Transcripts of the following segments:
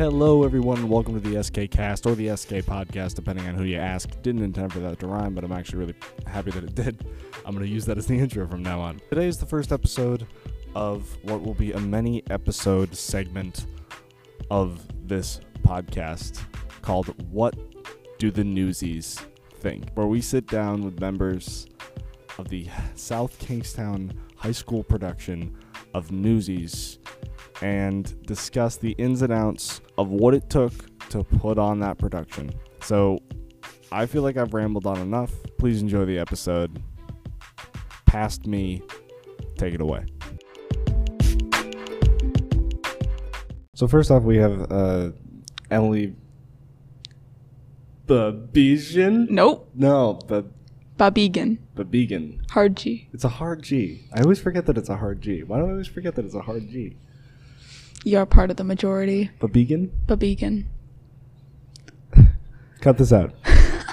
Hello, everyone, and welcome to the SK Cast, or the SK Podcast, depending on who you ask. Didn't intend for that to rhyme, but I'm actually really happy that it did. I'm going to use that as the intro from now on. Today is the first episode of what will be a many-episode segment of this podcast called What Do the Newsies Think?, where we sit down with members of the South Kingstown High School production of Newsies and discuss the ins and outs of what it took to put on that production. So I feel like I've rambled on enough. Please enjoy the episode. Past me, take it away. So first off, we have Emily Babigian? Nope. No, Babigian. Hard G. It's a hard G. I always forget that it's a hard G. Why do I always forget that it's a hard G? You're part of the majority. Babigian. Cut this out.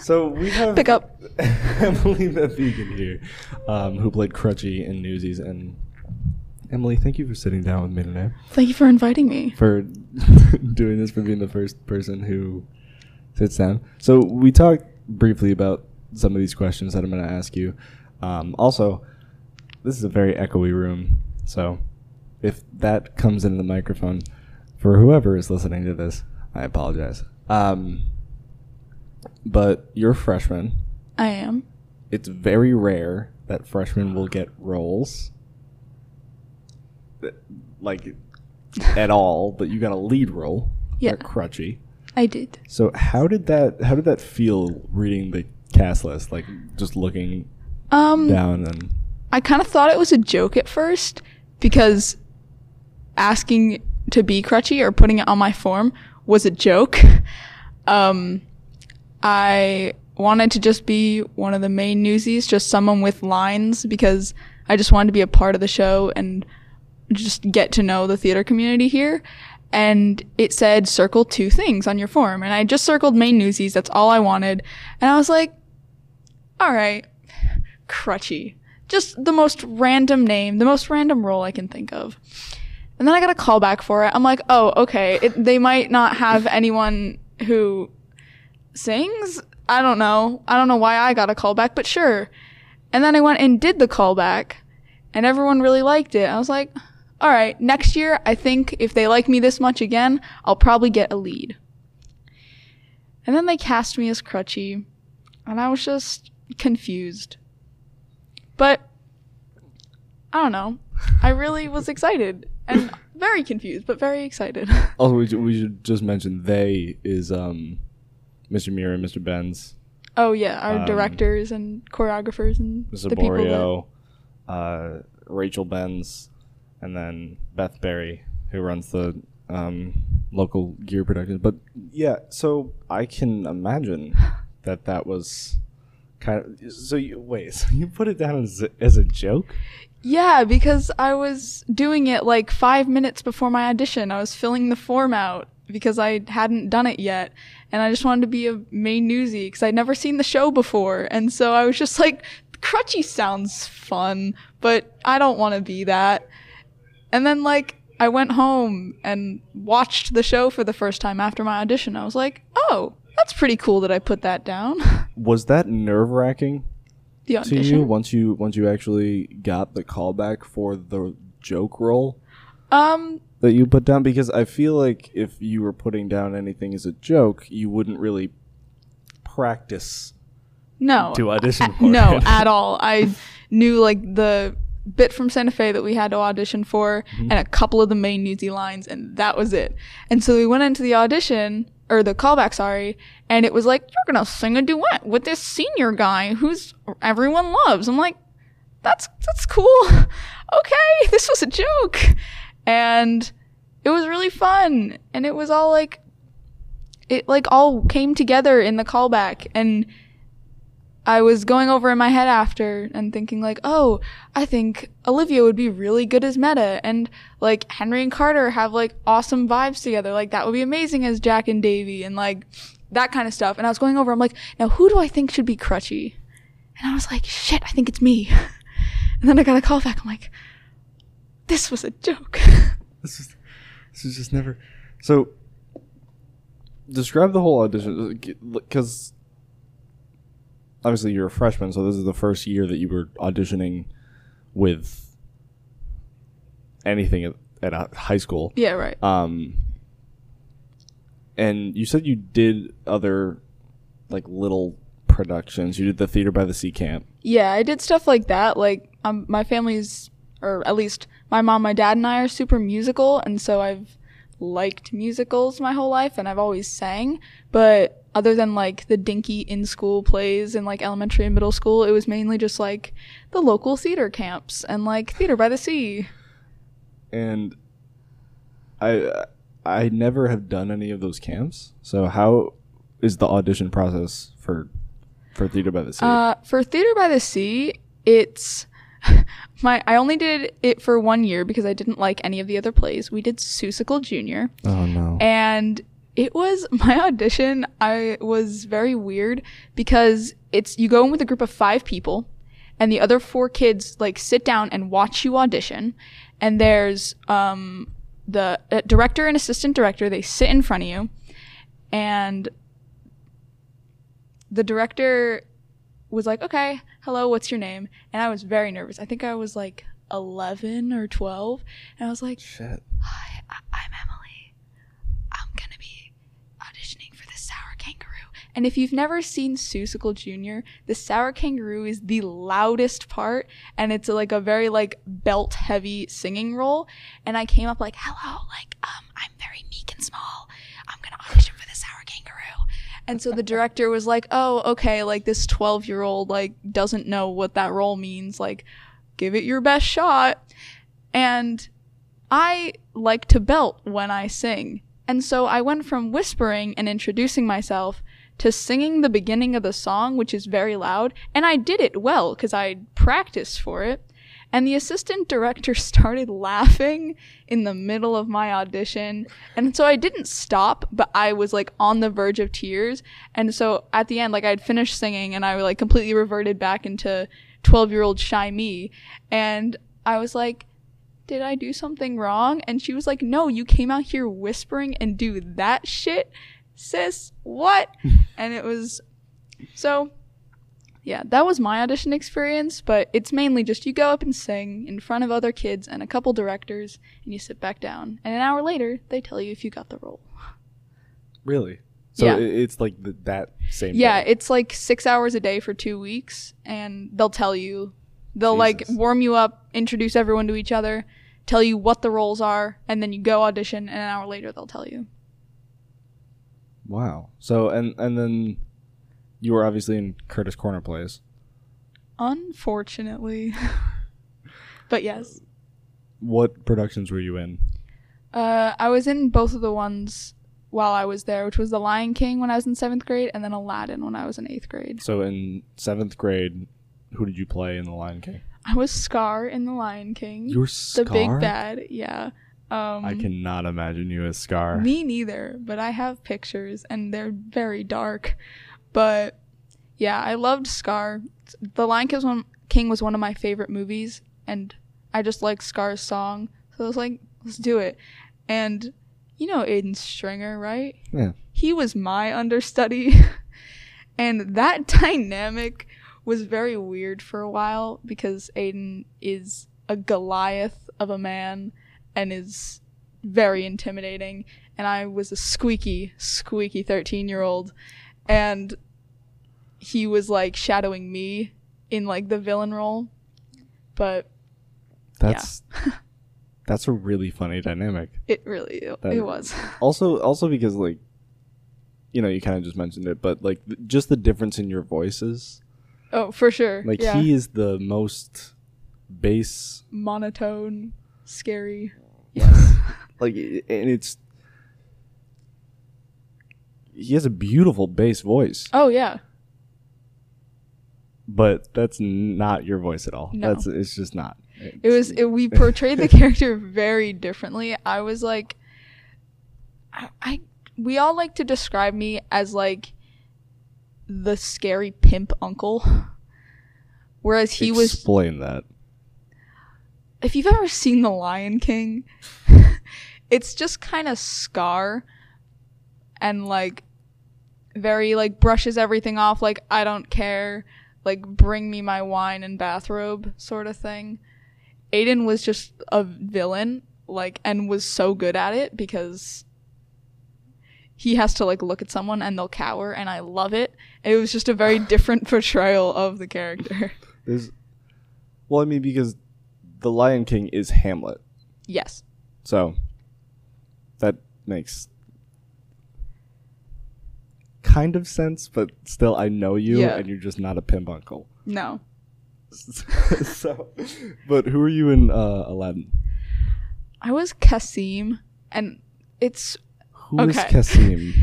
So we have pick up Emily Babigian here, who played Crutchie in Newsies. And Emily, thank you for sitting down with me today. Thank you for inviting me. For doing this, for being the first person who sits down. So we talked briefly about some of these questions that I'm going to ask you. Also, this is a very echoey room, so if that comes into the microphone, for whoever is listening to this, I apologize. But you're a freshman. I am. It's very rare that freshmen will get roles, like, at all, but you got a lead role. Yeah. At Crutchie. I did. So how did that feel reading the cast list, like just looking down? And I kind of thought it was a joke at first, because asking to be Crutchie or putting it on my form was a joke. I wanted to just be one of the main newsies, just someone with lines, because I just wanted to be a part of the show and just get to know the theater community here. And it said circle two things on your form, and I just circled main newsies. That's all I wanted. And I was like, all right, Crutchie. Just the most random name, the most random role I can think of. And then I got a call back for it. I'm like, oh, okay. They might not have anyone who sings. I don't know. I don't know why I got a call back, but sure. And then I went and did the callback, and everyone really liked it. I was like, all right, next year, I think if they like me this much again, I'll probably get a lead. And then they cast me as Crutchie, and I was just confused. But I don't know. I really was excited and very confused, but very excited. Also, we should just mention they is Mr. Muir and Mr. Benz. Oh, yeah, our directors and choreographers and Zaborio, the people that... Rachel Benz. And then Beth Berry, who runs the local gear production. But yeah, so I can imagine that was kind of... So you put it down as a joke? Yeah, because I was doing it like 5 minutes before my audition. I was filling the form out because I hadn't done it yet. And I just wanted to be a main newsie because I'd never seen the show before. And so I was just like, Crutchie sounds fun, but I don't want to be that. And then, like, I went home and watched the show for the first time after my audition. I was like, oh, that's pretty cool that I put that down. Was that nerve-wracking to you once you actually got the callback for the joke role that you put down? Because I feel like if you were putting down anything as a joke, you wouldn't really practice to audition for it. No, at all. I knew, like, the... bit from Santa Fe that we had to audition for, mm-hmm. and a couple of the main newsy lines, and that was it. And so we went into the audition, or the callback, sorry, and it was like, you're gonna sing a duet with this senior guy who's everyone loves. I'm like, that's cool. Okay, this was a joke. And it was really fun, and it was all like, it like all came together in the callback. And I was going over in my head after and thinking like, oh, I think Olivia would be really good as Meta, and like Henry and Carter have like awesome vibes together. Like that would be amazing as Jack and Davy, and like that kind of stuff. And I was going over, I'm like, now who do I think should be Crutchie? And I was like, shit, I think it's me. And then I got a call back. I'm like, this was a joke. This was just never. So Describe the whole audition, because obviously you're a freshman, so this is the first year that you were auditioning with anything at a high school. Yeah, right. And you said you did other, like, little productions. You did the Theater by the Sea camp. Yeah, I did stuff like that. Like, my family's, or at least my mom, my dad, and I are super musical, and so I've liked musicals my whole life, and I've always sang. But other than, like, the dinky in-school plays in, like, elementary and middle school, it was mainly just, like, the local theater camps and, like, Theater by the Sea. And I never have done any of those camps. So how is the audition process for Theater by the Sea? For Theater by the Sea, it's... I only did it for 1 year because I didn't like any of the other plays. We did Seussical Jr. Oh, no. And it was my audition. I was very weird because it's you go in with a group of 5 people, and the other 4 kids, like, sit down and watch you audition. And there's the director and assistant director. They sit in front of you, and the director was like, okay, hello, what's your name? And I was very nervous. I think I was like 11 or 12. And I was like, shit. Hi, I'm Emily. I'm going to be auditioning for the Sour Kangaroo. And if you've never seen Seussical Jr., the Sour Kangaroo is the loudest part. And it's like a very like belt heavy singing role. And I came up like, hello, like I'm very meek and small. I'm going to audition for the Sour Kangaroo. And so the director was like, oh, okay, like this 12-year-old like doesn't know what that role means. Like, give it your best shot. And I like to belt when I sing. And so I went from whispering and introducing myself to singing the beginning of the song, which is very loud. And I did it well because I practiced for it. And the assistant director started laughing in the middle of my audition. And so I didn't stop, but I was like on the verge of tears. And so at the end, like I'd finished singing and I like completely reverted back into 12-year-old shy me. And I was like, did I do something wrong? And she was like, no, you came out here whispering and do that shit, sis, what? And it was so... Yeah, that was my audition experience, but it's mainly just you go up and sing in front of other kids and a couple directors, and you sit back down. And an hour later, they tell you if you got the role. Really? So yeah. It's like that same thing? Yeah, it's like 6 hours a day for 2 weeks, and they'll tell you. They'll Jesus. Like warm you up, introduce everyone to each other, tell you what the roles are, and then you go audition, and an hour later they'll tell you. Wow. So, and then... You were obviously in Curtis Corner plays. Unfortunately. But yes. What productions were you in? I was in both of the ones while I was there, which was The Lion King when I was in 7th grade and then Aladdin when I was in 8th grade. So in 7th grade, who did you play in The Lion King? I was Scar in The Lion King. You were Scar? The big bad, yeah. I cannot imagine you as Scar. Me neither, but I have pictures and they're very dark. But, yeah, I loved Scar. The Lion King was one of my favorite movies, and I just liked Scar's song. So I was like, let's do it. And you know Aiden Stringer, right? Yeah. He was my understudy. And that dynamic was very weird for a while because Aiden is a Goliath of a man and is very intimidating. And I was a squeaky, squeaky 13-year-old. And he was, like, shadowing me in, like, the villain role. But, yeah. That's a really funny dynamic. It really it was. Also because, like, you know, you kind of just mentioned it, but, like, just the difference in your voices. Oh, for sure. Like, yeah. He is the most bass. Monotone. Scary. Yes. Like, and it's... He has a beautiful bass voice. Oh, yeah. But that's not your voice at all. No. It's just not. We portrayed the character very differently. I was like, we all like to describe me as like the scary pimp uncle. Whereas he was. Explain that. If you've ever seen The Lion King, it's just kind of Scar and like very like brushes everything off, like I don't care, like bring me my wine and bathrobe sort of thing. Aiden was just a villain, like, and was so good at it because he has to like look at someone and they'll cower, and I love it. It was just a very different portrayal of the character. Well, I mean, because The Lion King is Hamlet. Yes. So that makes kind of sense, but still, I know you, yeah, and you're just not a pimp uncle. No. So, but who are you in Aladdin? I was Kasim, and it's... Who is Kasim?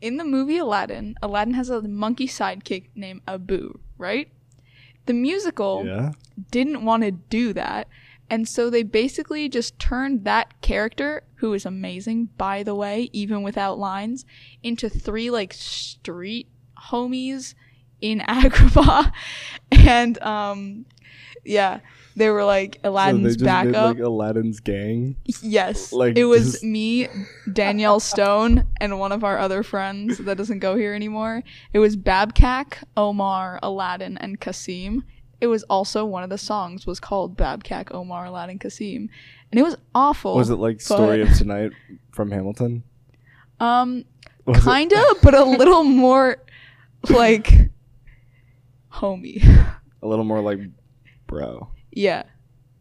In the movie Aladdin, Aladdin has a monkey sidekick named Abu, right? The musical didn't want to do that, and so they basically just turned that character, who is amazing, by the way, even without lines, into three, like, street homies in Agrabah, and, yeah, they were, like, Aladdin's backup. So they just did, like, Aladdin's gang? Yes. Like, it was just... me, Danielle Stone, and one of our other friends that doesn't go here anymore. It was Babcock, Omar, Aladdin, and Kasim. It was also one of the songs was called Babcock, Omar, Aladdin, Kasim. And it was awful. Was it, like, Story of Tonight from Hamilton? Kind of, but a little more, like... homie. A little more like bro. Yeah.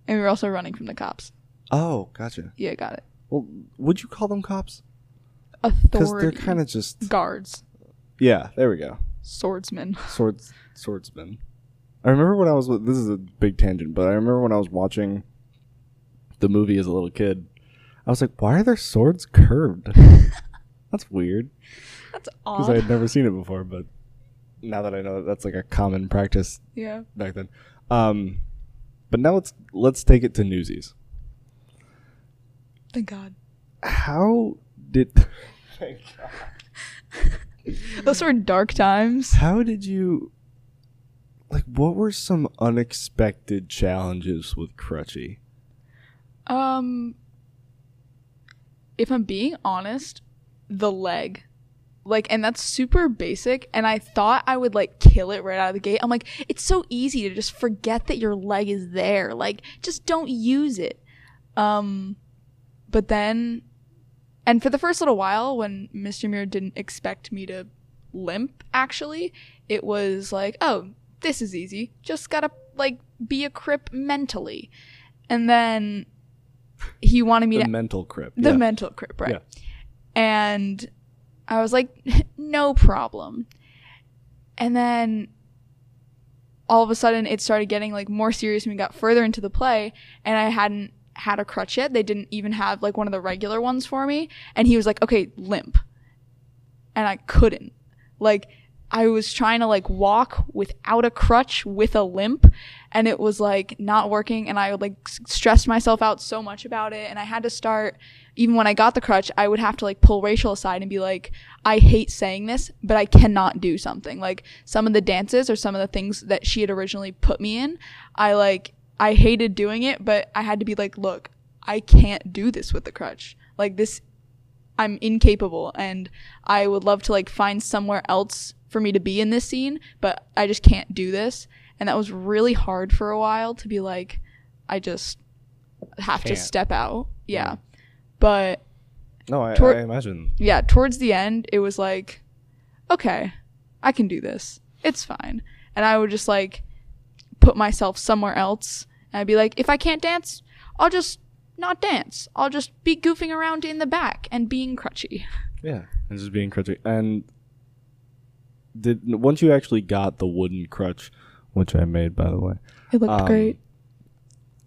And we were also running from the cops. Oh, gotcha. Yeah, got it. Well, would you call them cops? Authority. Because they're kind of just... guards. Yeah, there we go. Swordsmen. Swordsmen. I remember when I was... This is a big tangent, but I remember when I was watching the movie as a little kid, I was like, why are their swords curved? That's weird. That's odd. Because I had never seen it before, but... now that I know that that's like a common practice back then. But now let's take it to Newsies. Thank God. How did... Thank God. Those were dark times. How did you... like, what were some unexpected challenges with Crutchie? If I'm being honest, the leg... like, and that's super basic, and I thought I would, like, kill it right out of the gate. I'm like, it's so easy to just forget that your leg is there. Like, just don't use it. But then, and for the first little while, when Mr. Muir didn't expect me to limp, actually, it was like, oh, this is easy. Just gotta, like, be a crip mentally. And then he wanted me to... the mental crip. The mental crip, right. Yeah. And... I was like, no problem. And then all of a sudden it started getting like more serious when we got further into the play, and I hadn't had a crutch yet. They didn't even have like one of the regular ones for me. And he was like, okay, limp. And I couldn't. Like, I was trying to like walk without a crutch with a limp, and it was like not working, and I would like stressed myself out so much about it, and I had to start... even when I got the crutch, I would have to, like, pull Rachel aside and be like, I hate saying this, but I cannot do something. Like, some of the dances or some of the things that she had originally put me in, I hated doing it, but I had to be like, look, I can't do this with the crutch. Like, this, I'm incapable, and I would love to, like, find somewhere else for me to be in this scene, but I just can't do this. And that was really hard for a while to be like, I just have to step out. Yeah. But no, I imagine. Yeah, towards the end, it was like, okay, I can do this. It's fine. And I would just like put myself somewhere else. And I'd be like, if I can't dance, I'll just not dance. I'll just be goofing around in the back and being crutchy. Yeah, and just being crutchy. And once you actually got the wooden crutch, which I made, by the way, it looked great.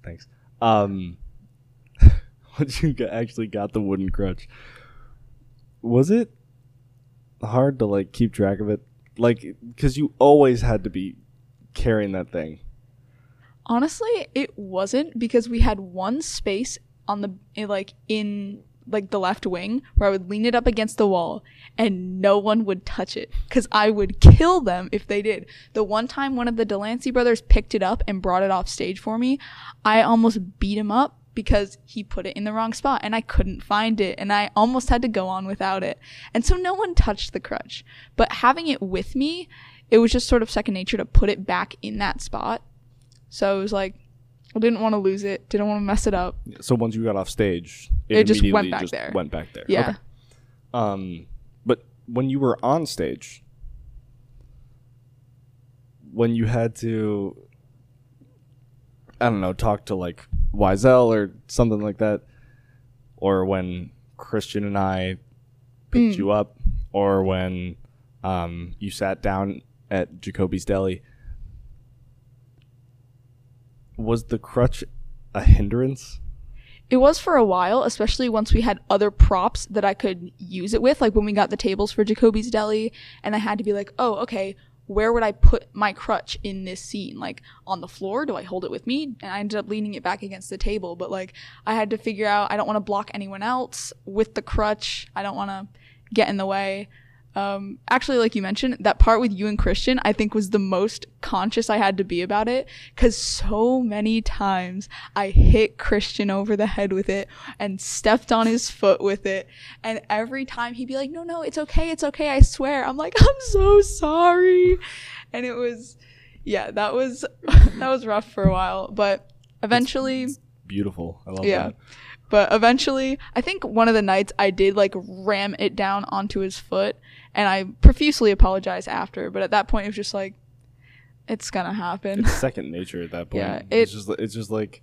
Thanks. Once you actually got the wooden crutch, was it hard to like keep track of it? Like, because you always had to be carrying that thing. Honestly, it wasn't, because we had one space on the the left wing where I would lean it up against the wall and no one would touch it, because I would kill them if they did. The one time one of the Delancey brothers picked it up and brought it off stage for me, I almost beat him up because he put it in the wrong spot and I couldn't find it and I almost had to go on without it. And so no one touched the crutch, but having it with me, it was just sort of second nature to put it back in that spot. So it was like, I didn't want to lose it, didn't want to mess it up. So once you got off stage, it just went back there. Yeah. Okay. But when you were on stage, when you had to, I don't know, talk to like Wiesel or something like that, or when Christian and I picked you up, or when you sat down at Jacoby's Deli, was the crutch a hindrance? It was for a while, especially once we had other props that I could use it with, like when we got the tables for Jacoby's Deli, and I had to be like, oh, okay, where would I put my crutch in this scene? Like, on the floor? Do I hold it with me? And I ended up leaning it back against the table, but like, I had to figure out, I don't want to block anyone else with the crutch. I don't want to get in the way. Actually, like you mentioned, that part with you and Christian, I think was the most conscious I had to be about it, because so many times I hit Christian over the head with it and stepped on his foot with it. And every time he'd be like, no, it's okay, I swear. I'm like, I'm so sorry. And it was, yeah, that was, that was rough for a while, but eventually. It's beautiful. I love that. But eventually, I think one of the nights I did like ram it down onto his foot, and I profusely apologized after. But at that point, it was just like, it's gonna happen. It's second nature at that point. Yeah, it's just like,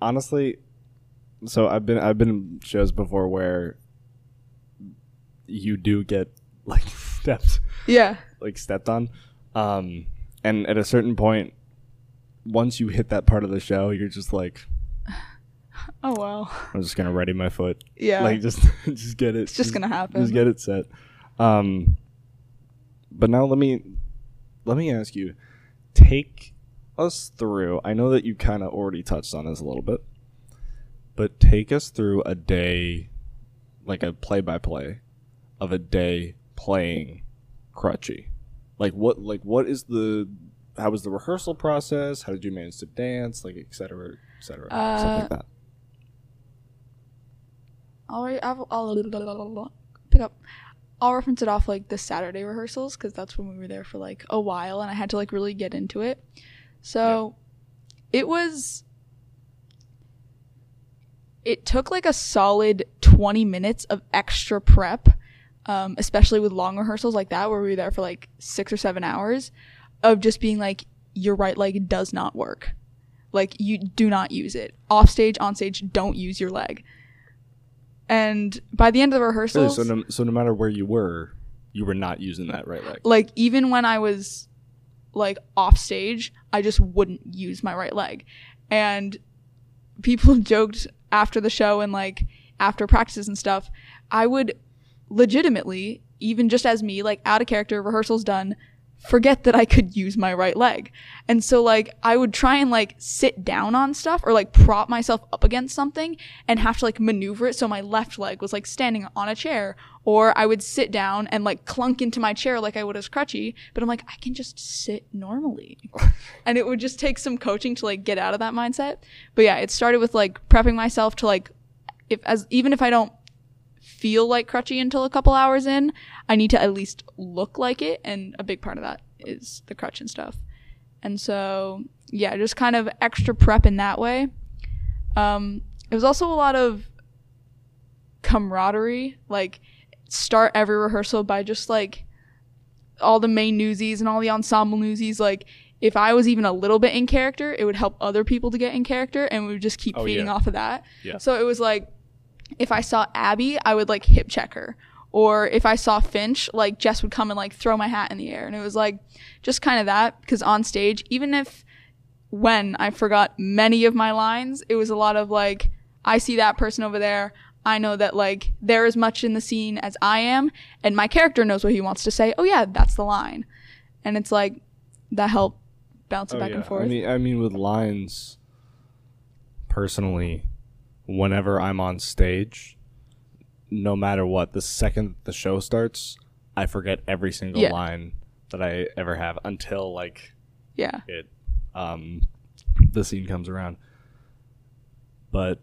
honestly. So I've been in shows before where you do get like stepped on, and at a certain point, once you hit that part of the show, you're just like, oh well, I'm just gonna ready my foot. Yeah, like just get it. It's just gonna happen. Just get it set. But now let me ask you, take us through. I know that you kind of already touched on this a little bit, but take us through a day, like a play-by-play of a day playing Crutchie. Like what is the? How was the rehearsal process? How did you manage to dance? Like et cetera, stuff like that. I'll reference it off like the Saturday rehearsals, because that's when we were there for like a while and I had to like really get into it. So yeah. It took like a solid 20 minutes of extra prep, especially with long rehearsals like that where we were there for like 6 or 7 hours of just being like, your right leg does not work. Like, you do not use it. Off stage, on stage, don't use your leg. And by the end of the rehearsals... Really? So no matter where you were not using that right leg. Like, even when I was, like, off stage, I just wouldn't use my right leg. And people joked after the show and, like, after practices and stuff, I would legitimately, even just as me, like, out of character, rehearsals done, forget that I could use my right leg. And so like I would try and like sit down on stuff or like prop myself up against something and have to like maneuver it so my left leg was like standing on a chair, or I would sit down and like clunk into my chair like I would as Crutchie, but I'm like, I can just sit normally. And it would just take some coaching to like get out of that mindset. But yeah, it started with like prepping myself to like, even if I don't feel like Crutchie until a couple hours in, I need to at least look like it, and a big part of that is the crutch and stuff. And so yeah, just kind of extra prep in that way. It was also a lot of camaraderie, like start every rehearsal by just like all the main Newsies and all the ensemble Newsies, like if I was even a little bit in character, it would help other people to get in character, and we would just keep feeding off of that. Yeah. So it was like, if I saw Abby, I would like hip check her, or if I saw Finch, like Jess would come and like throw my hat in the air. And it was like just kind of that, because on stage, even if when I forgot many of my lines, it was a lot of like, I see that person over there, I know that like they're as much in the scene as I am, and my character knows what he wants to say. Oh yeah, that's the line. And it's like that helped bounce it back and forth. I mean with lines personally, whenever I'm on stage, no matter what, the second the show starts, I forget every single line that I ever have until like the scene comes around. But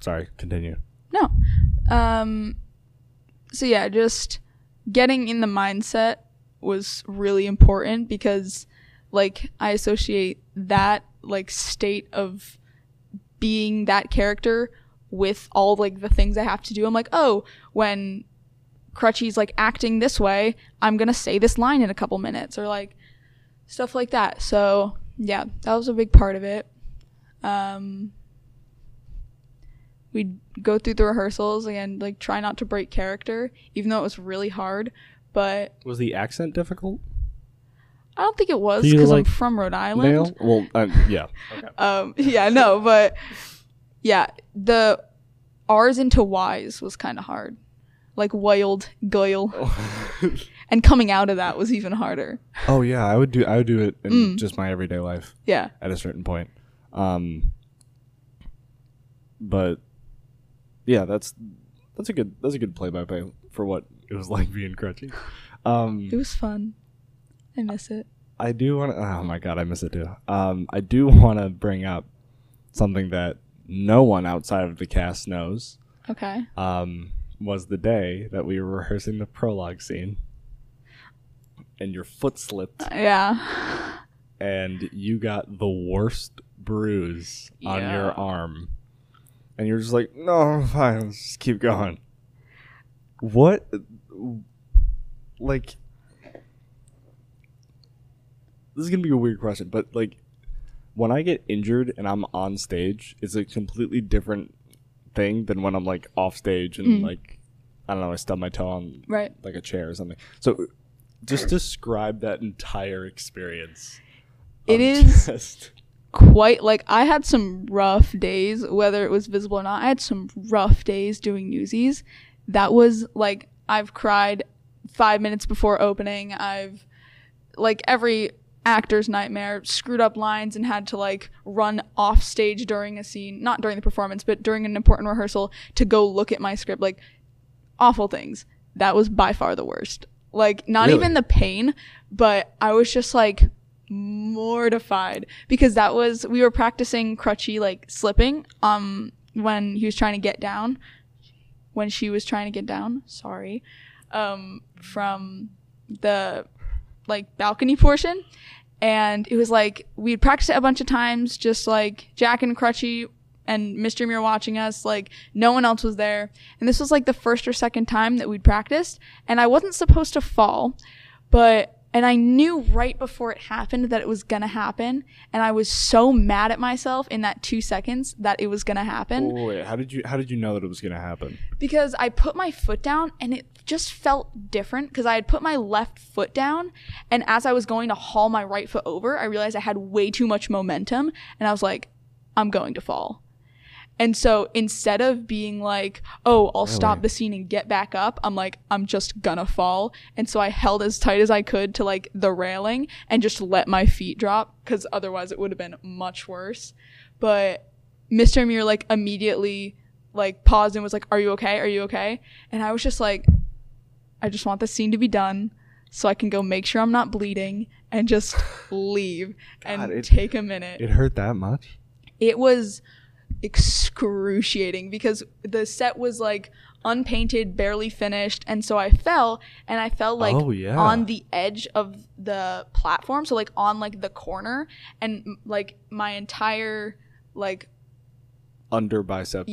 sorry, continue. No. So yeah, just getting in the mindset was really important because, like, I associate that, like, state of being that character with all, like, the things I have to do. I'm like, oh, when Crutchie's, like, acting this way, I'm gonna say this line in a couple minutes, or, like, stuff like that. So yeah, that was a big part of it. We'd go through the rehearsals and, like, try not to break character, even though it was really hard. But was the accent difficult? I don't think it was, because, like, I'm from Rhode Island. Nail? Well, yeah. Okay. Yeah, no, but yeah, the R's into Y's was kind of hard. Like, wild, guile. Oh. And coming out of that was even harder. Oh yeah, I would do it in just my everyday life. Yeah. At a certain point. But yeah, that's a good play-by-play for what it was like being Crutchie. It was fun. I miss it. I do want to... Oh, my God, I miss it, too. I do want to bring up something that no one outside of the cast knows. Okay. Was the day that we were rehearsing the prologue scene. And your foot slipped. Yeah. And you got the worst bruise on your arm. And you're just like, no, I'm fine. Let's just keep going. What? Like... This is going to be a weird question, but, like, when I get injured and I'm on stage, it's a completely different thing than when I'm, like, off stage and, like, I don't know, I stub my toe on, right, like, a chair or something. So just describe that entire experience. It is quite, like, I had some rough days, whether it was visible or not. I had some rough days doing Newsies. That was, like, I've cried 5 minutes before opening. I've, like, every... actor's nightmare, screwed up lines and had to, like, run off stage during a scene, not during the performance, but during an important rehearsal to go look at my script, like, awful things. That was by far the worst. Like, not really? Even the pain, but I was just, like, mortified because that was, we were practicing Crutchie, like, slipping when he was trying to get down, when she was trying to get down, sorry, from the, like, balcony portion. And it was like we'd practice it a bunch of times, just like Jack and Crutchie and Mr. Muir watching us, like no one else was there. And this was like the first or second time that we'd practiced, and I wasn't supposed to fall, but and I knew right before it happened that it was gonna happen, and I was so mad at myself in that 2 seconds that it was gonna happen. Wait, how did you know that it was gonna happen? Because I put my foot down and it just felt different, because I had put my left foot down, and as I was going to haul my right foot over, I realized I had way too much momentum, and I was like, I'm going to fall. And so instead of being like, oh, I'll stop the scene and get back up, I'm like, I'm just gonna fall. And so I held as tight as I could to, like, the railing and just let my feet drop, because otherwise it would have been much worse. But Mr. Muir, like, immediately, like, paused and was like, are you okay? And I was just like, I just want this scene to be done so I can go make sure I'm not bleeding and just leave. God, and take a minute. It hurt that much? It was... excruciating, because the set was, like, unpainted, barely finished, and so I fell like on the edge of the platform, so, like, on, like, the corner, and, like, my entire, like, under bicep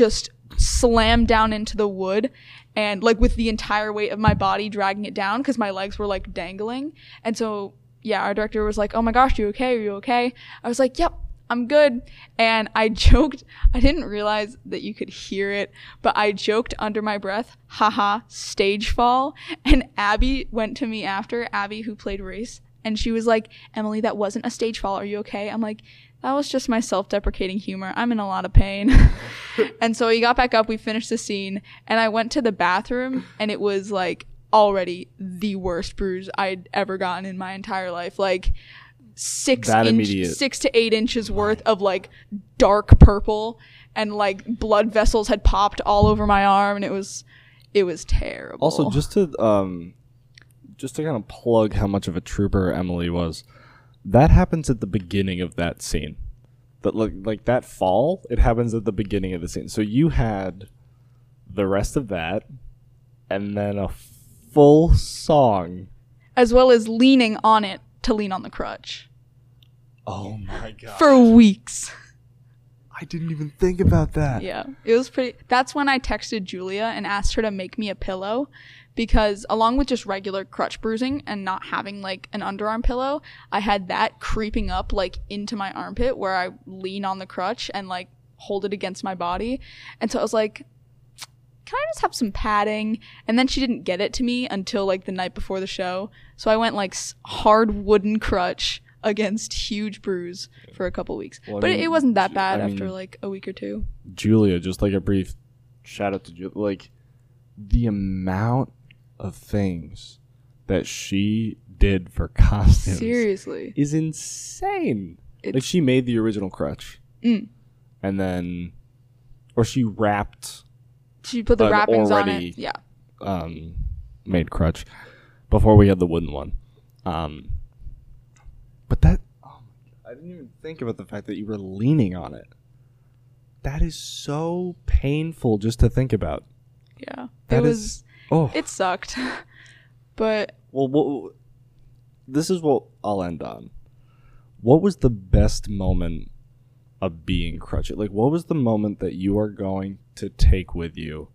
just slammed down into the wood, and, like, with the entire weight of my body dragging it down, because my legs were, like, dangling. And so yeah, our director was like, oh my gosh, are you okay? I was like, yep, I'm good. And I joked, I didn't realize that you could hear it, but I joked under my breath, haha, stage fall. And Abby went to me after, Abby who played Race, and she was like, Emily, that wasn't a stage fall, are you okay? I'm like, that was just my self-deprecating humor, I'm in a lot of pain. And so he got back up, we finished the scene, and I went to the bathroom, and it was, like, already the worst bruise I'd ever gotten in my entire life. Like, 6 to 8 inches worth of, like, dark purple, and, like, blood vessels had popped all over my arm, and it was terrible. Also, just to kind of plug how much of a trooper Emily was, That happens at the beginning of that scene. But like that fall, it happens at the beginning of the scene. So you had the rest of that, and then a full song. As well as leaning on it to lean on the crutch. Oh my god. For weeks. I didn't even think about that. Yeah, it was pretty. That's when I texted Julia and asked her to make me a pillow, because along with just regular crutch bruising and not having like an underarm pillow, I had that creeping up like into my armpit where I lean on the crutch and like hold it against my body. And so I was like, can I just have some padding? And then she didn't get it to me until like the night before the show. So I went like hard wooden crutch against huge bruise for a couple weeks. Well, but I mean, it wasn't that bad after like a week or two. Julia, just like a brief shout out to Julia, like the amount of things that she did for costumes seriously is insane. It's, like she made the original crutch and then she put the wrappings on it. Yeah. Made crutch before we had the wooden one. But that, I didn't even think about the fact that you were leaning on it. That is so painful just to think about. Yeah. It sucked. But. Well, this is what I'll end on. What was the best moment of being crutched? Like, what was the moment that you are going to take with you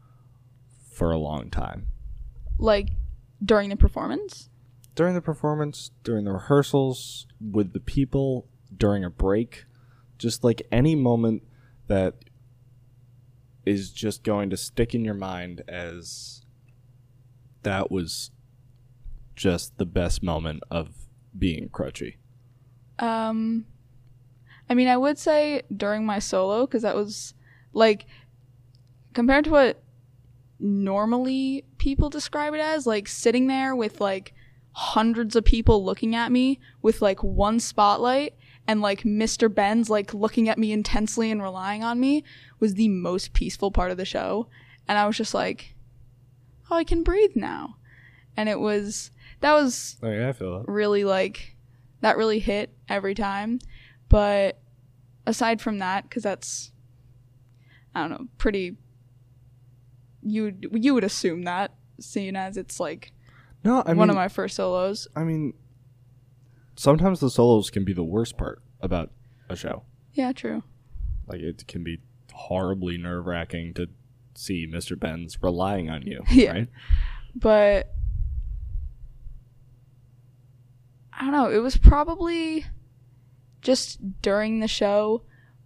for a long time? Like, during the performance? During the performance, during the rehearsals, with the people, during a break, just like any moment that is just going to stick in your mind as that was just the best moment of being crutchy. I mean, I would say during my solo, because that was like, compared to what normally people describe it as, like sitting there with like hundreds of people looking at me with like one spotlight and like Mr. Benz like looking at me intensely and relying on me was the most peaceful part of the show. And I was just like, oh, I can breathe now. And it was really like that really hit every time. But aside from that, because that's pretty you would assume that, seeing as it's like one of my first solos. I mean, sometimes the solos can be the worst part about a show. Yeah, true. Like, it can be horribly nerve-wracking to see Mr. Benz relying on you, yeah. Right? But, I don't know, it was probably just during the show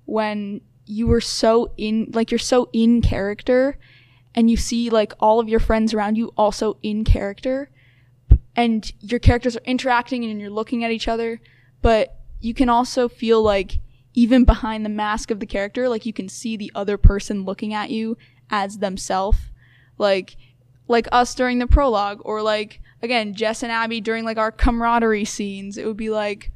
when you were you're so in character, and you see, like, all of your friends around you also in character. And your characters are interacting and you're looking at each other, but you can also feel like even behind the mask of the character, like you can see the other person looking at you as themselves, like us during the prologue, or like again Jess and Abby during like our camaraderie scenes. It would be like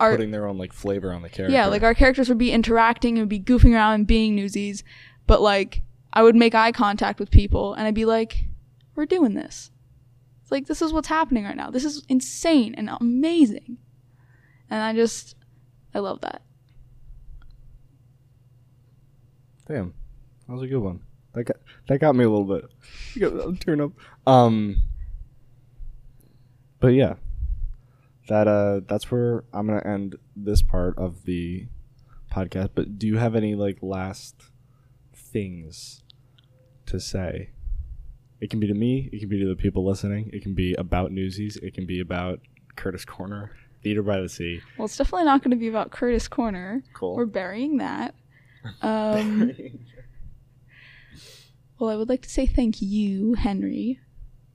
putting their own like flavor on the character. Yeah, like our characters would be interacting and would be goofing around and being newsies, but like I would make eye contact with people and I'd be like, "We're doing this." Like, this is what's happening right now. This is insane and amazing. And I love that. Damn. That was a good one. That got me a little bit. I'm tearing up. But yeah. That's where I'm going to end this part of the podcast. But do you have any, like, last things to say? It can be to me, it can be to the people listening, it can be about Newsies, it can be about Curtis Corner, Theater by the Sea. Well, it's definitely not going to be about Curtis Corner. Cool. We're burying that. Well, I would like to say thank you, Henry,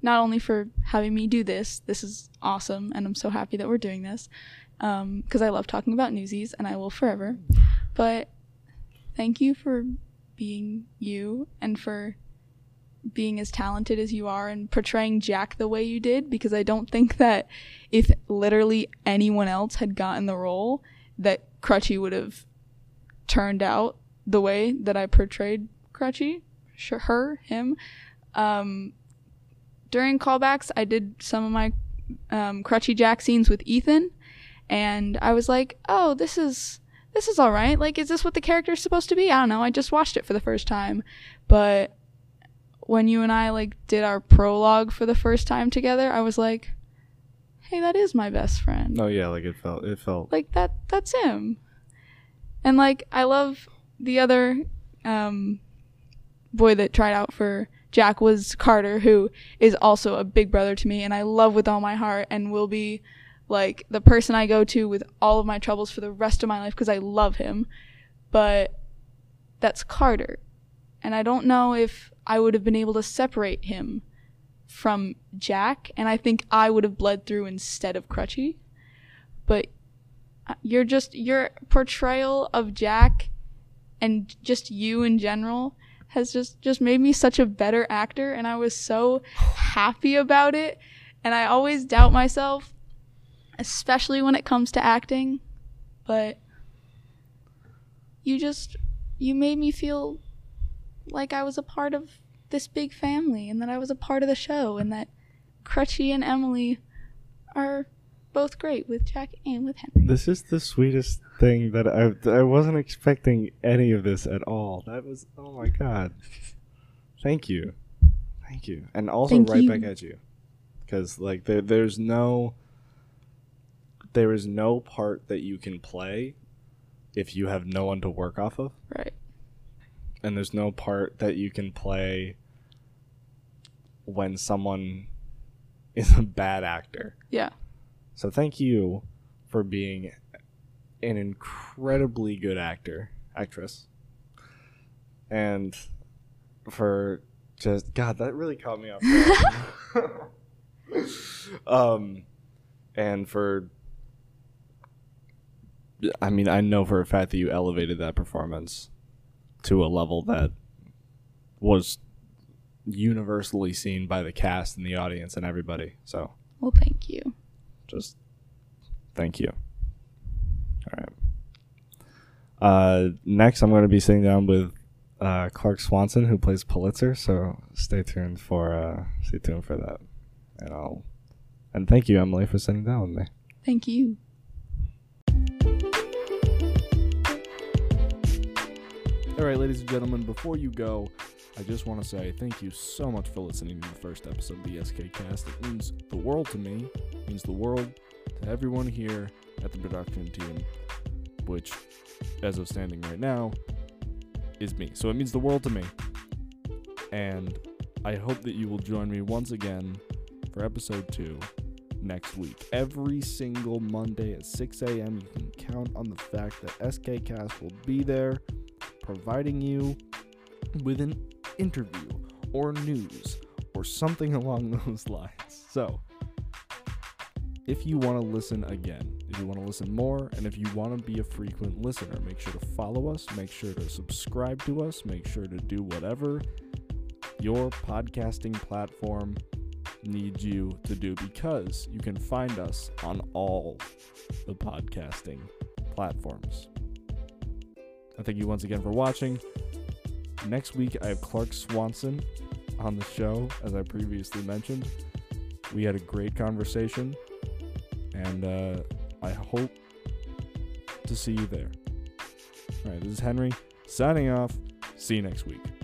not only for having me do this. This is awesome, and I'm so happy that we're doing this, because I love talking about Newsies, and I will forever. But thank you for being you and for being as talented as you are and portraying Jack the way you did, because I don't think that if literally anyone else had gotten the role that Crutchie would have turned out the way that I portrayed Crutchie, him. During callbacks, I did some of my Crutchie Jack scenes with Ethan, And I was like, oh, this is all right. Like, is this what the character is supposed to be? I don't know. I just watched it for the first time. But when you and I, like, did our prologue for the first time together, I was like, hey, that is my best friend. Oh, yeah. Like, it felt like that's him. And, like, I love the other boy that tried out for Jack was Carter, who is also a big brother to me, and I love with all my heart and will be, like, the person I go to with all of my troubles for the rest of my life because I love him. But that's Carter. And I don't know if I would have been able to separate him from Jack, and I think I would have bled through instead of Crutchie. But your portrayal of Jack and just you in general has just made me such a better actor, and I was so happy about it. And I always doubt myself, especially when it comes to acting, but you made me feel like I was a part of this big family, and that I was a part of the show, and that Crutchie and Emily are both great with Jack and with Henry. This is the sweetest thing that I wasn't expecting any of this at all. That was, oh my God. Thank you. And also right back at you. Because, like, there is no part that you can play if you have no one to work off of. Right. And there's no part that you can play when someone is a bad actor. Yeah. So thank you for being an incredibly good actress, and for just, God, that really caught me off guard. And for, I mean, I know for a fact that you elevated that performance to a level that was universally seen by the cast and the audience and everybody. So, well, thank you. Just thank you. All right. Next, I'm going to be sitting down with Clark Swanson, who plays Pulitzer. So stay tuned for that. And thank you, Emily, for sitting down with me. Thank you. All right, ladies and gentlemen, before you go, I just want to say thank you so much for listening to the first episode of the SK Cast. It means the world to me. It means the world to everyone here at the production team, which, as of standing right now, is me. So it means the world to me. And I hope that you will join me once again for episode 2 next week. Every single Monday at 6 a.m., you can count on the fact that SK Cast will be there, providing you with an interview or news or something along those lines. So if you want to listen again, if you want to listen more, and if you want to be a frequent listener, make sure to follow us, make sure to subscribe to us, make sure to do whatever your podcasting platform needs you to do, because you can find us on all the podcasting platforms. I thank you once again for watching. Next week, I have Clark Swanson on the show, as I previously mentioned. We had a great conversation, and I hope to see you there. All right, this is Henry signing off. See you next week.